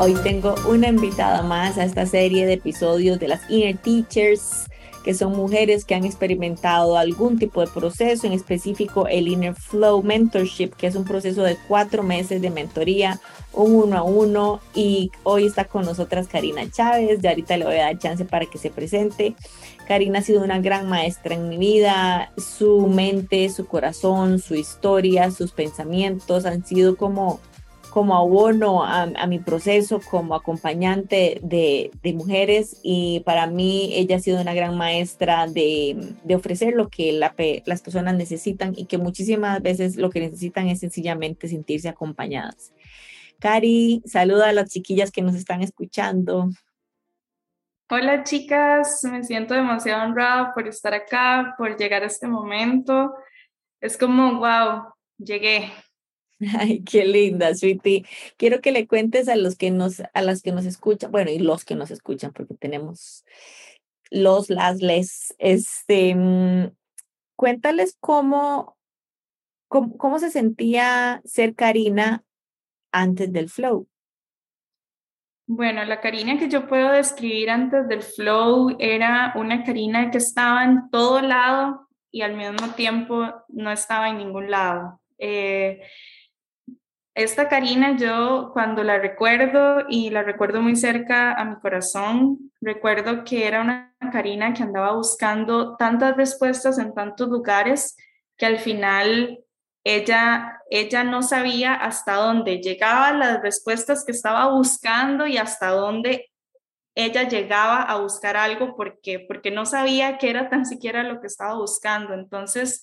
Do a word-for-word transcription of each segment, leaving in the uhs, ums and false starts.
Hoy tengo una invitada más a esta serie de episodios de las Inner Teachers, que son mujeres que han experimentado algún tipo de proceso, en específico el Inner Flow Mentorship, que es un proceso de cuatro meses de mentoría, un uno a uno, y hoy está con nosotras Karina Chávez. De ahorita le voy a dar chance para que se presente. Karina ha sido una gran maestra en mi vida. Su mente, su corazón, su historia, sus pensamientos han sido como, como abono a, a mi proceso como acompañante de, de mujeres, y para mí ella ha sido una gran maestra de, de ofrecer lo que la, las personas necesitan, y que muchísimas veces lo que necesitan es sencillamente sentirse acompañadas. Cari, saluda a las chiquillas que nos están escuchando. Hola chicas, me siento demasiado honrada por estar acá, por llegar a este momento. Es como, wow, llegué. Ay, qué linda, sweetie. Quiero que le cuentes a los que nos, a las que nos escuchan, bueno, y los que nos escuchan, porque tenemos los, las, les, este, cuéntales cómo, cómo, cómo se sentía ser Karina antes del flow. Bueno, la Karina que yo puedo describir antes del flow era una Karina que estaba en todo lado y al mismo tiempo no estaba en ningún lado. Eh, esta Karina yo cuando la recuerdo, y la recuerdo muy cerca a mi corazón, recuerdo que era una Karina que andaba buscando tantas respuestas en tantos lugares que al final ella, ella no sabía hasta dónde llegaban las respuestas que estaba buscando y hasta dónde ella llegaba a buscar algo, porque, porque no sabía qué era tan siquiera lo que estaba buscando. Entonces,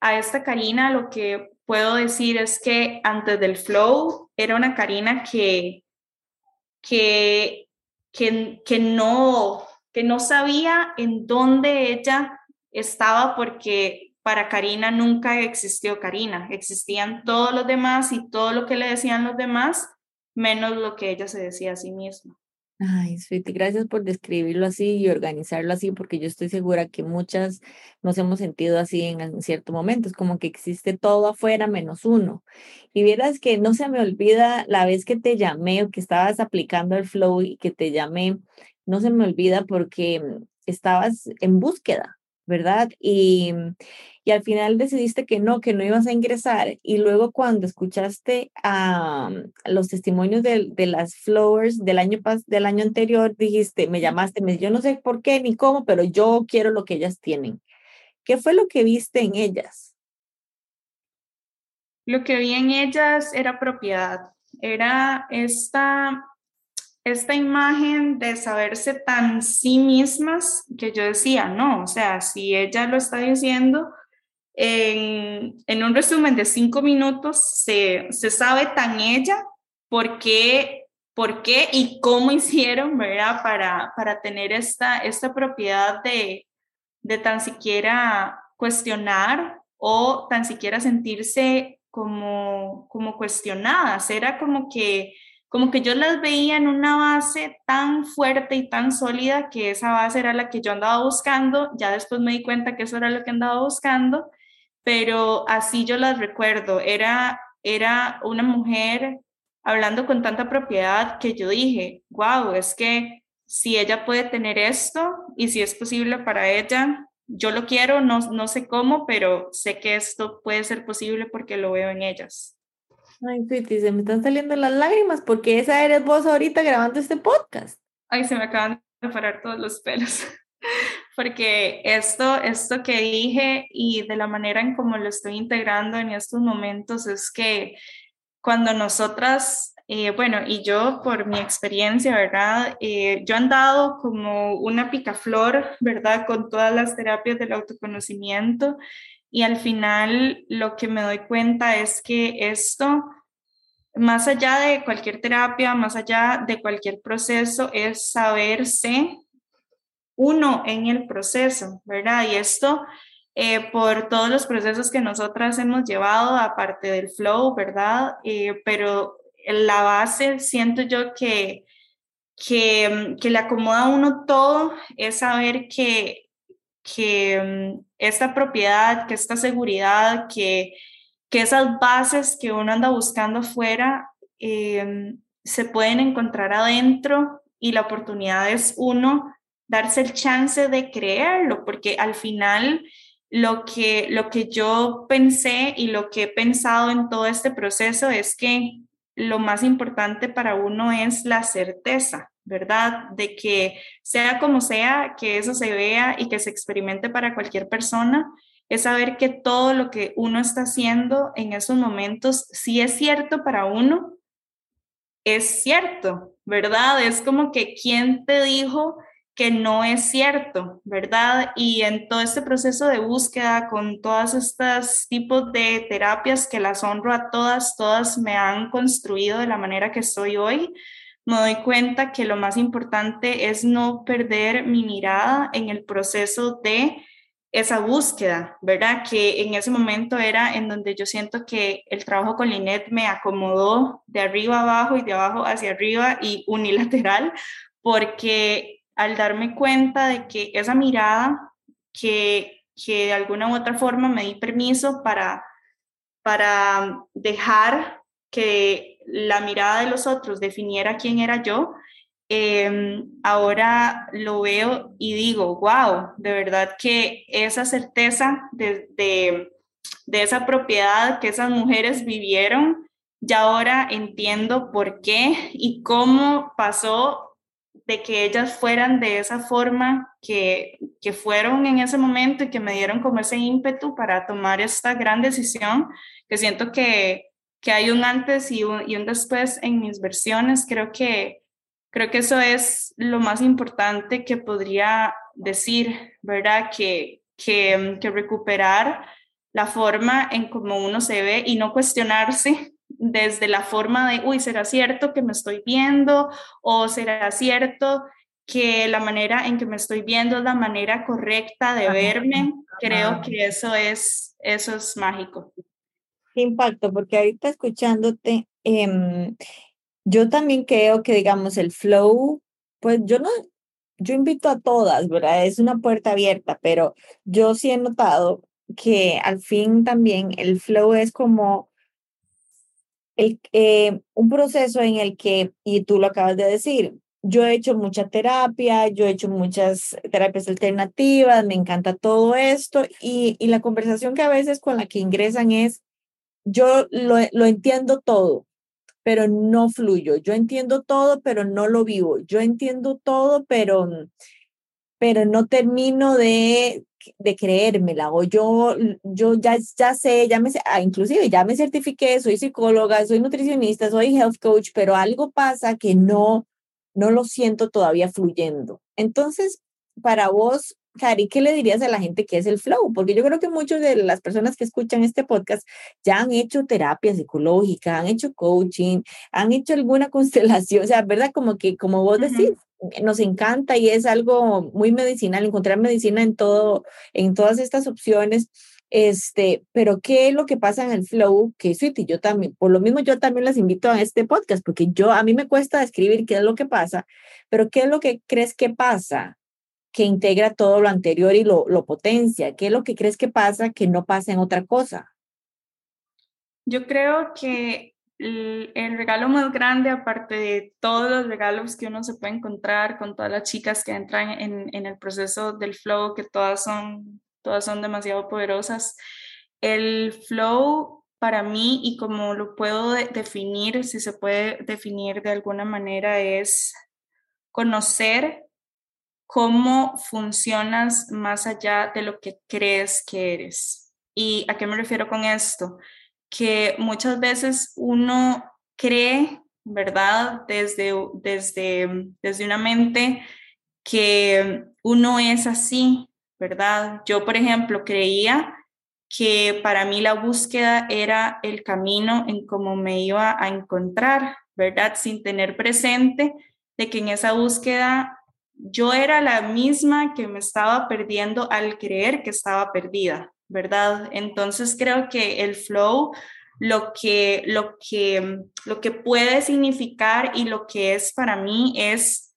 a esta Karina lo que puedo decir es que antes del flow era una Karina que, que, que, que, no, que no sabía en dónde ella estaba, porque para Karina nunca existió Karina. Existían todos los demás y todo lo que le decían los demás, menos lo que ella se decía a sí misma. Ay, sweetie, gracias por describirlo así y organizarlo así, porque yo estoy segura que muchas nos hemos sentido así en, en cierto momento. Es como que existe todo afuera menos uno. Y vieras que no se me olvida la vez que te llamé, o que estabas aplicando el flow y que te llamé, no se me olvida, porque estabas en búsqueda, ¿verdad? Y, y al final decidiste que no, que no ibas a ingresar, y luego cuando escuchaste um, los testimonios de, de las flowers del año, pas- del año anterior, dijiste, me llamaste, me, yo no sé por qué ni cómo, pero yo quiero lo que ellas tienen. ¿Qué fue lo que viste en ellas? Lo que vi en ellas era propiedad, era esta... esta imagen de saberse tan sí mismas, que yo decía, no, o sea, si ella lo está diciendo, en, en un resumen de cinco minutos, se, se sabe tan ella por qué, por qué y cómo hicieron, ¿verdad? Para, para tener esta, esta propiedad de, de tan siquiera cuestionar o tan siquiera sentirse como, como cuestionadas. Era como que como que yo las veía en una base tan fuerte y tan sólida, que esa base era la que yo andaba buscando. Ya después me di cuenta que eso era lo que andaba buscando, pero así yo las recuerdo. Era, era una mujer hablando con tanta propiedad que yo dije, wow, es que si ella puede tener esto y si es posible para ella, yo lo quiero, no, no sé cómo, pero sé que esto puede ser posible porque lo veo en ellas. Ay, sweetie, se me están saliendo las lágrimas, porque esa eres vos ahorita grabando este podcast. Ay, se me acaban de parar todos los pelos, porque esto, esto que dije y de la manera en cómo lo estoy integrando en estos momentos es que cuando nosotras, eh, bueno, y yo por mi experiencia, ¿verdad? Eh, yo he andado como una picaflor, ¿verdad? Con todas las terapias del autoconocimiento. Y al final lo que me doy cuenta es que esto, más allá de cualquier terapia, más allá de cualquier proceso, es saberse uno en el proceso, ¿verdad? Y esto eh, por todos los procesos que nosotras hemos llevado, aparte del flow, ¿verdad? Eh, pero en la base siento yo que, que, que le acomoda a uno todo, es saber que que um, esta propiedad, que esta seguridad, que, que esas bases que uno anda buscando afuera, eh, se pueden encontrar adentro y la oportunidad es uno darse el chance de creerlo, porque al final lo que, lo que yo pensé y lo que he pensado en todo este proceso es que lo más importante para uno es la certeza, ¿verdad? De que sea como sea, que eso se vea y que se experimente para cualquier persona, es saber que todo lo que uno está haciendo en esos momentos, si es cierto para uno, es cierto, ¿verdad? Es como que ¿quién te dijo que no es cierto, verdad? Y en todo este proceso de búsqueda, con todos estos tipos de terapias que las honro a todas, todas me han construido de la manera que soy hoy, me doy cuenta que lo más importante es no perder mi mirada en el proceso de esa búsqueda, ¿verdad? Que en ese momento era en donde yo siento que el trabajo con Linette me acomodó de arriba abajo y de abajo hacia arriba y unilateral, porque al darme cuenta de que esa mirada que, que de alguna u otra forma me di permiso para, para dejar que la mirada de los otros definiera quién era yo, eh, ahora lo veo y digo, wow, de verdad que esa certeza de, de, de esa propiedad que esas mujeres vivieron, ya ahora entiendo por qué y cómo pasó de que ellas fueran de esa forma que, que fueron en ese momento y que me dieron como ese ímpetu para tomar esta gran decisión, que siento que, que hay un antes y un, y un después en mis versiones. Creo que, creo que eso es lo más importante que podría decir, ¿verdad? Que, que, que recuperar la forma en cómo uno se ve y no cuestionarse desde la forma de, uy, ¿será cierto que me estoy viendo? ¿O será cierto que la manera en que me estoy viendo es la manera correcta de verme? Creo que eso es, eso es mágico. Qué impacto, porque ahorita escuchándote, eh, yo también creo que, digamos, el flow, pues yo no, yo invito a todas, ¿verdad? Es una puerta abierta, pero yo sí he notado que al fin también el flow es como El, eh, un proceso en el que, y tú lo acabas de decir, yo he hecho mucha terapia, yo he hecho muchas terapias alternativas, me encanta todo esto, y, y la conversación que a veces con la que ingresan es, yo lo, lo entiendo todo, pero no fluyo, yo entiendo todo, pero no lo vivo, yo entiendo todo, pero, pero no termino de... de creérmela, o yo, yo ya, ya sé, ya me, inclusive ya me certifiqué, soy psicóloga, soy nutricionista, soy health coach, pero algo pasa que no, no lo siento todavía fluyendo. Entonces, para vos, Cari, ¿qué le dirías a la gente que es el flow? Porque yo creo que muchas de las personas que escuchan este podcast ya han hecho terapia psicológica, han hecho coaching, han hecho alguna constelación, o sea, ¿verdad? Como que, como vos decís, nos encanta y es algo muy medicinal, encontrar medicina en todo, en todas estas opciones, este, pero ¿qué es lo que pasa en el flow? Que Sweetie, yo también, por lo mismo yo también las invito a este podcast, porque yo, a mí me cuesta describir qué es lo que pasa, pero ¿qué es lo que crees que pasa? Que integra todo lo anterior y lo, lo potencia, ¿qué es lo que crees que pasa que no pasa en otra cosa? Yo creo que el regalo más grande, aparte de todos los regalos que uno se puede encontrar con todas las chicas que entran en, en el proceso del flow, que todas son, todas son demasiado poderosas, el flow para mí, y como lo puedo de- definir, si se puede definir de alguna manera, es conocer cómo funcionas más allá de lo que crees que eres. ¿Y a qué me refiero con esto? Que muchas veces uno cree, ¿verdad? Desde, desde, desde una mente que uno es así, ¿verdad? Yo, por ejemplo, creía que para mí la búsqueda era el camino en cómo me iba a encontrar, ¿verdad? Sin tener presente de que en esa búsqueda yo era la misma que me estaba perdiendo al creer que estaba perdida, ¿verdad? Entonces creo que el flow, lo que, lo que, lo que puede significar y lo que es para mí es,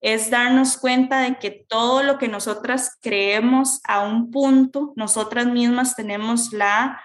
es darnos cuenta de que todo lo que nosotras creemos a un punto, nosotras mismas tenemos la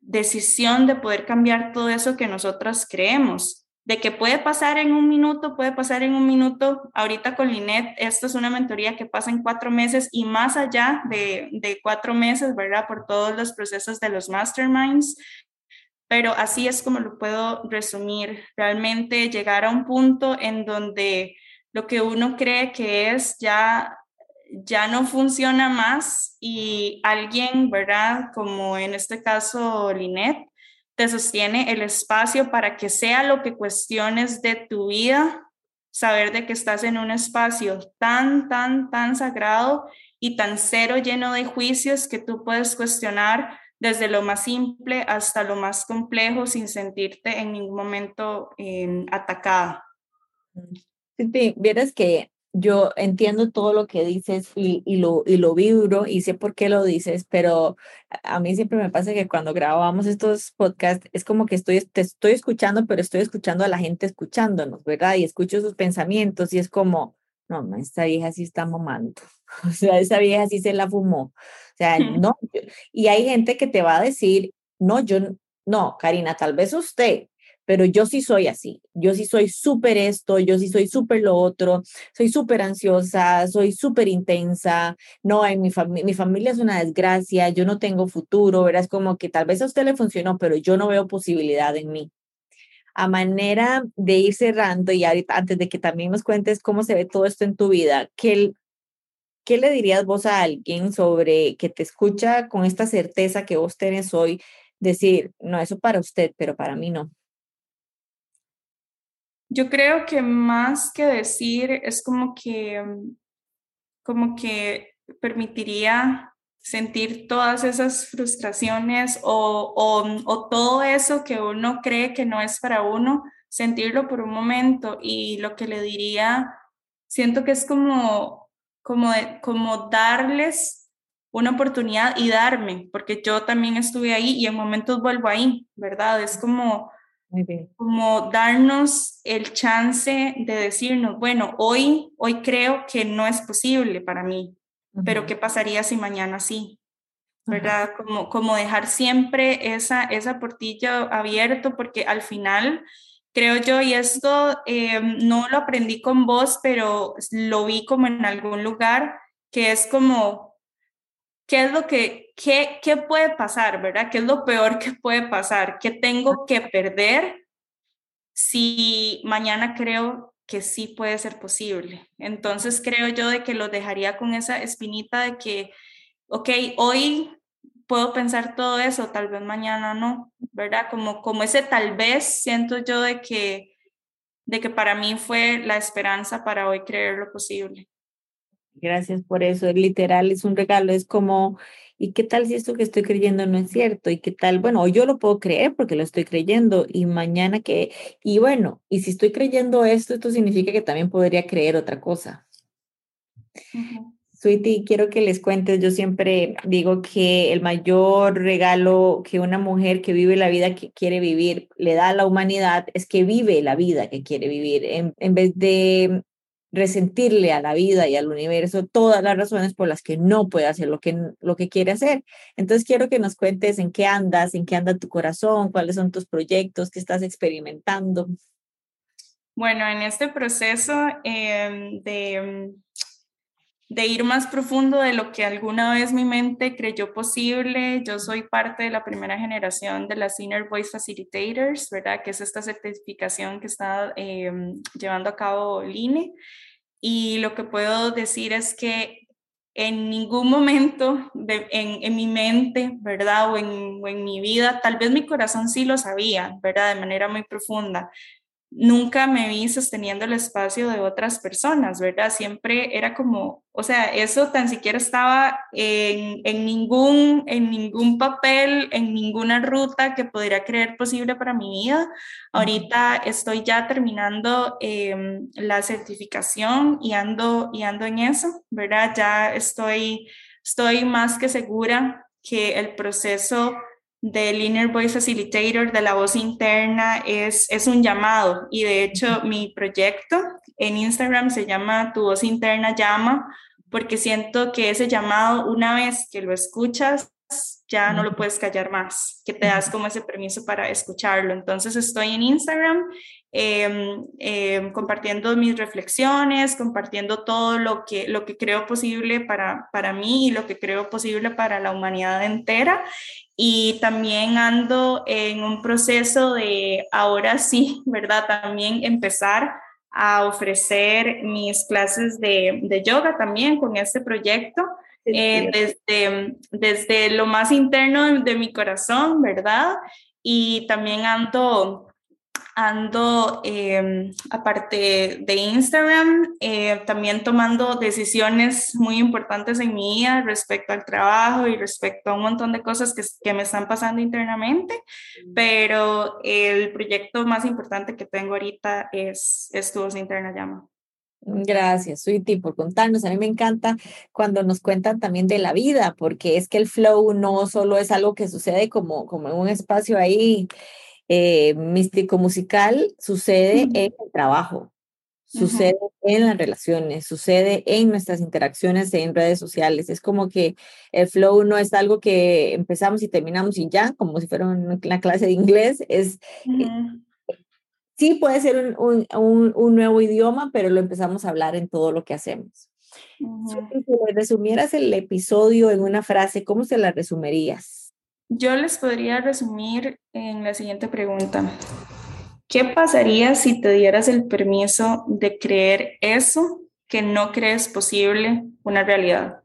decisión de poder cambiar todo eso que nosotras creemos. de que puede pasar en un minuto, puede pasar en un minuto. Ahorita con Linette, esto es una mentoría que pasa en cuatro meses y más allá de, de cuatro meses, ¿verdad? Por todos los procesos de los masterminds. Pero así es como lo puedo resumir. Realmente llegar a un punto en donde lo que uno cree que es ya, ya no funciona más y alguien, ¿verdad? Como en este caso Linette, te sostiene el espacio para que sea lo que cuestiones de tu vida, saber de que estás en un espacio tan, tan, tan sagrado y tan cero lleno de juicios que tú puedes cuestionar desde lo más simple hasta lo más complejo sin sentirte en ningún momento eh, atacada. Sí, vieras que yo entiendo todo lo que dices y, y, lo, y lo vibro y sé por qué lo dices, pero a mí siempre me pasa que cuando grabamos estos podcasts es como que estoy, te estoy escuchando, pero estoy escuchando a la gente escuchándonos, ¿verdad? Y escucho sus pensamientos y es como, no, esta vieja sí está mamando, o sea, esta vieja sí se la fumó, o sea, no. Y hay gente que te va a decir, no, yo, no, Karina, tal vez usted, pero yo sí soy así, yo sí soy súper esto, yo sí soy súper lo otro, soy súper ansiosa, soy súper intensa, no, en mi, fami- mi familia es una desgracia, yo no tengo futuro, ¿verdad? Es como que tal vez a usted le funcionó, pero yo no veo posibilidad en mí. A manera de ir cerrando, y ahorita, antes de que también nos cuentes cómo se ve todo esto en tu vida, ¿qué, qué le dirías vos a alguien sobre que te escucha con esta certeza que vos tenés hoy, decir, no, eso para usted, pero para mí no? Yo creo que más que decir es como que, como que permitiría sentir todas esas frustraciones o, o, o todo eso que uno cree que no es para uno, sentirlo por un momento. Y lo que le diría, siento que es como, como, como darles una oportunidad y darme, porque yo también estuve ahí y en momentos vuelvo ahí, ¿verdad? Es como... Muy bien. Como darnos el chance de decirnos, bueno, hoy, hoy creo que no es posible para mí, uh-huh. Pero ¿qué pasaría si mañana sí? Uh-huh. ¿Verdad? Como, como dejar siempre esa, esa portilla abierta, porque al final, creo yo, y esto eh, no lo aprendí con vos, pero lo vi como en algún lugar, que es como, ¿qué es lo que... ¿Qué, ¿Qué puede pasar, verdad? ¿Qué es lo peor que puede pasar? ¿Qué tengo que perder si mañana creo que sí puede ser posible? Entonces creo yo de que los dejaría con esa espinita de que, ok, hoy puedo pensar todo eso, tal vez mañana no, ¿verdad? Como, como ese tal vez siento yo de que, de que para mí fue la esperanza para hoy creer lo posible. Gracias por eso, es literal, es un regalo, es como... ¿Y qué tal si esto que estoy creyendo no es cierto? ¿Y qué tal? Bueno, hoy yo lo puedo creer porque lo estoy creyendo y mañana que... Y bueno, y si estoy creyendo esto, esto significa que también podría creer otra cosa. Uh-huh. Sweetie, quiero que les cuentes, yo siempre digo que el mayor regalo que una mujer que vive la vida que quiere vivir le da a la humanidad es que vive la vida que quiere vivir en, en vez de... resentirle a la vida y al universo todas las razones por las que no puede hacer lo que, lo que quiere hacer. Entonces quiero que nos cuentes en qué andas, en qué anda tu corazón, cuáles son tus proyectos, qué estás experimentando. Bueno, en este proceso eh, de, de ir más profundo de lo que alguna vez mi mente creyó posible, yo soy parte de la primera generación de las Inner Voice Facilitators, ¿verdad? Que es esta certificación que está eh, llevando a cabo Line. Y lo que puedo decir es que en ningún momento de, en, en mi mente, ¿verdad? O en, o en mi vida, tal vez mi corazón sí lo sabía, ¿verdad? De manera muy profunda. Nunca me vi sosteniendo el espacio de otras personas, ¿verdad? Siempre era como, o sea, eso tan siquiera estaba en, en, ningún, en ningún papel, en ninguna ruta que pudiera creer posible para mi vida. Ahorita estoy ya terminando eh, la certificación y ando, y ando en eso, ¿verdad? Ya estoy, estoy más que segura que el proceso... del Inner Voice Facilitator, de la voz interna, es, es un llamado. Y de hecho mi proyecto en Instagram se llama Tu Voz Interna Llama, porque siento que ese llamado, una vez que lo escuchas, ya no lo puedes callar más, que te das como ese permiso para escucharlo. Entonces estoy en Instagram eh, eh, compartiendo mis reflexiones, compartiendo todo lo que, lo que creo posible para, para mí y lo que creo posible para la humanidad entera. Y también ando en un proceso de, ahora sí, ¿verdad? También empezar a ofrecer mis clases de, de yoga también con este proyecto. Eh, desde, desde lo más interno de, de mi corazón, ¿verdad? Y también ando, ando eh, aparte de Instagram, eh, también tomando decisiones muy importantes en mi vida respecto al trabajo y respecto a un montón de cosas que, que me están pasando internamente, pero el proyecto más importante que tengo ahorita es, es Tu Voz Interna Llama. Gracias, Suiti, por contarnos. A mí me encanta cuando nos cuentan también de la vida, porque es que el flow no solo es algo que sucede como, como en un espacio ahí eh, místico-musical, sucede uh-huh. en el trabajo, uh-huh. sucede en las relaciones, sucede en nuestras interacciones en redes sociales. Es como que el flow no es algo que empezamos y terminamos y ya, como si fuera una clase de inglés, es... Uh-huh. Sí puede ser un, un, un, un nuevo idioma, pero lo empezamos a hablar en todo lo que hacemos. Uh-huh. Si le resumieras el episodio en una frase, ¿cómo se la resumirías? Yo les podría resumir en la siguiente pregunta. ¿Qué pasaría si te dieras el permiso de creer eso que no crees posible una realidad?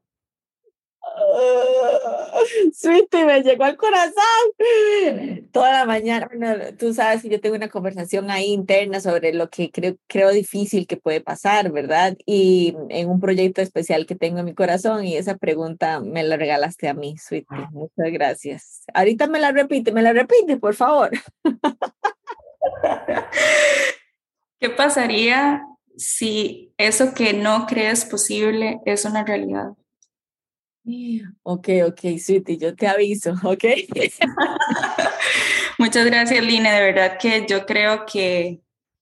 Uh, Suiti, me llegó al corazón toda la mañana. Bueno, tú sabes que yo tengo una conversación ahí interna sobre lo que creo, creo difícil que puede pasar, ¿verdad? Y en un proyecto especial que tengo en mi corazón, y esa pregunta me la regalaste a mí, Suiti. Muchas gracias. Ahorita me la repite, me la repite, por favor. ¿Qué pasaría si eso que no crees posible es una realidad? Ok, ok, Suiti, yo te aviso, ok. Muchas gracias, Line, de verdad que yo creo que,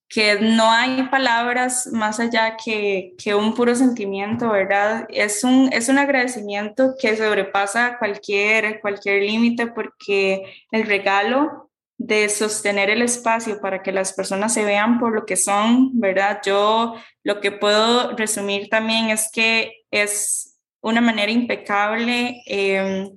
que no hay palabras más allá que, que un puro sentimiento, ¿verdad? Es un, es un agradecimiento que sobrepasa cualquier, cualquier límite, porque el regalo de sostener el espacio para que las personas se vean por lo que son, ¿verdad? Yo lo que puedo resumir también es que es una manera impecable, eh,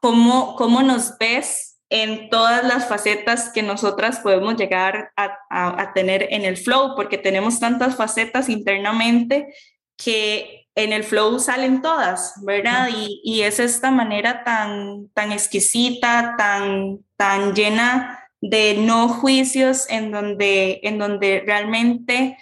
cómo, cómo nos ves en todas las facetas que nosotras podemos llegar a, a, a tener en el flow, porque tenemos tantas facetas internamente que en el flow salen todas, ¿verdad? Y, y es esta manera tan, tan exquisita, tan, tan llena de no juicios, en donde, en donde realmente...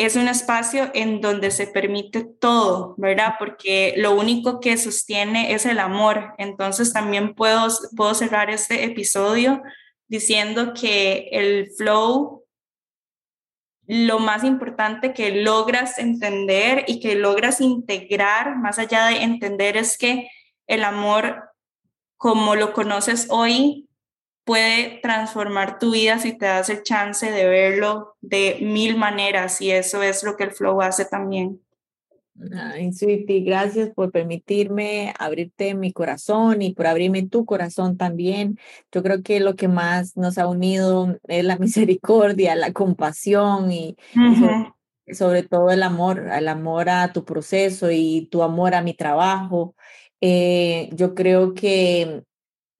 es un espacio en donde se permite todo, ¿verdad? Porque lo único que sostiene es el amor. Entonces también puedo, puedo cerrar este episodio diciendo que el flow, lo más importante que logras entender y que logras integrar, más allá de entender, es que el amor, como lo conoces hoy, puede transformar tu vida si te das el chance de verlo de mil maneras, y eso es lo que el flow hace también. Ay, Suiti, gracias por permitirme abrirte mi corazón y por abrirme tu corazón también. Yo creo que lo que más nos ha unido es la misericordia, la compasión y, uh-huh. y sobre, sobre todo el amor, el amor a tu proceso y tu amor a mi trabajo. Eh, yo creo que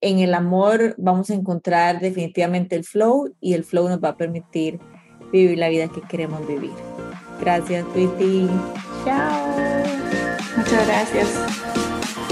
en el amor vamos a encontrar definitivamente el flow, y el flow nos va a permitir vivir la vida que queremos vivir. Gracias, Suiti. Chao. Muchas gracias.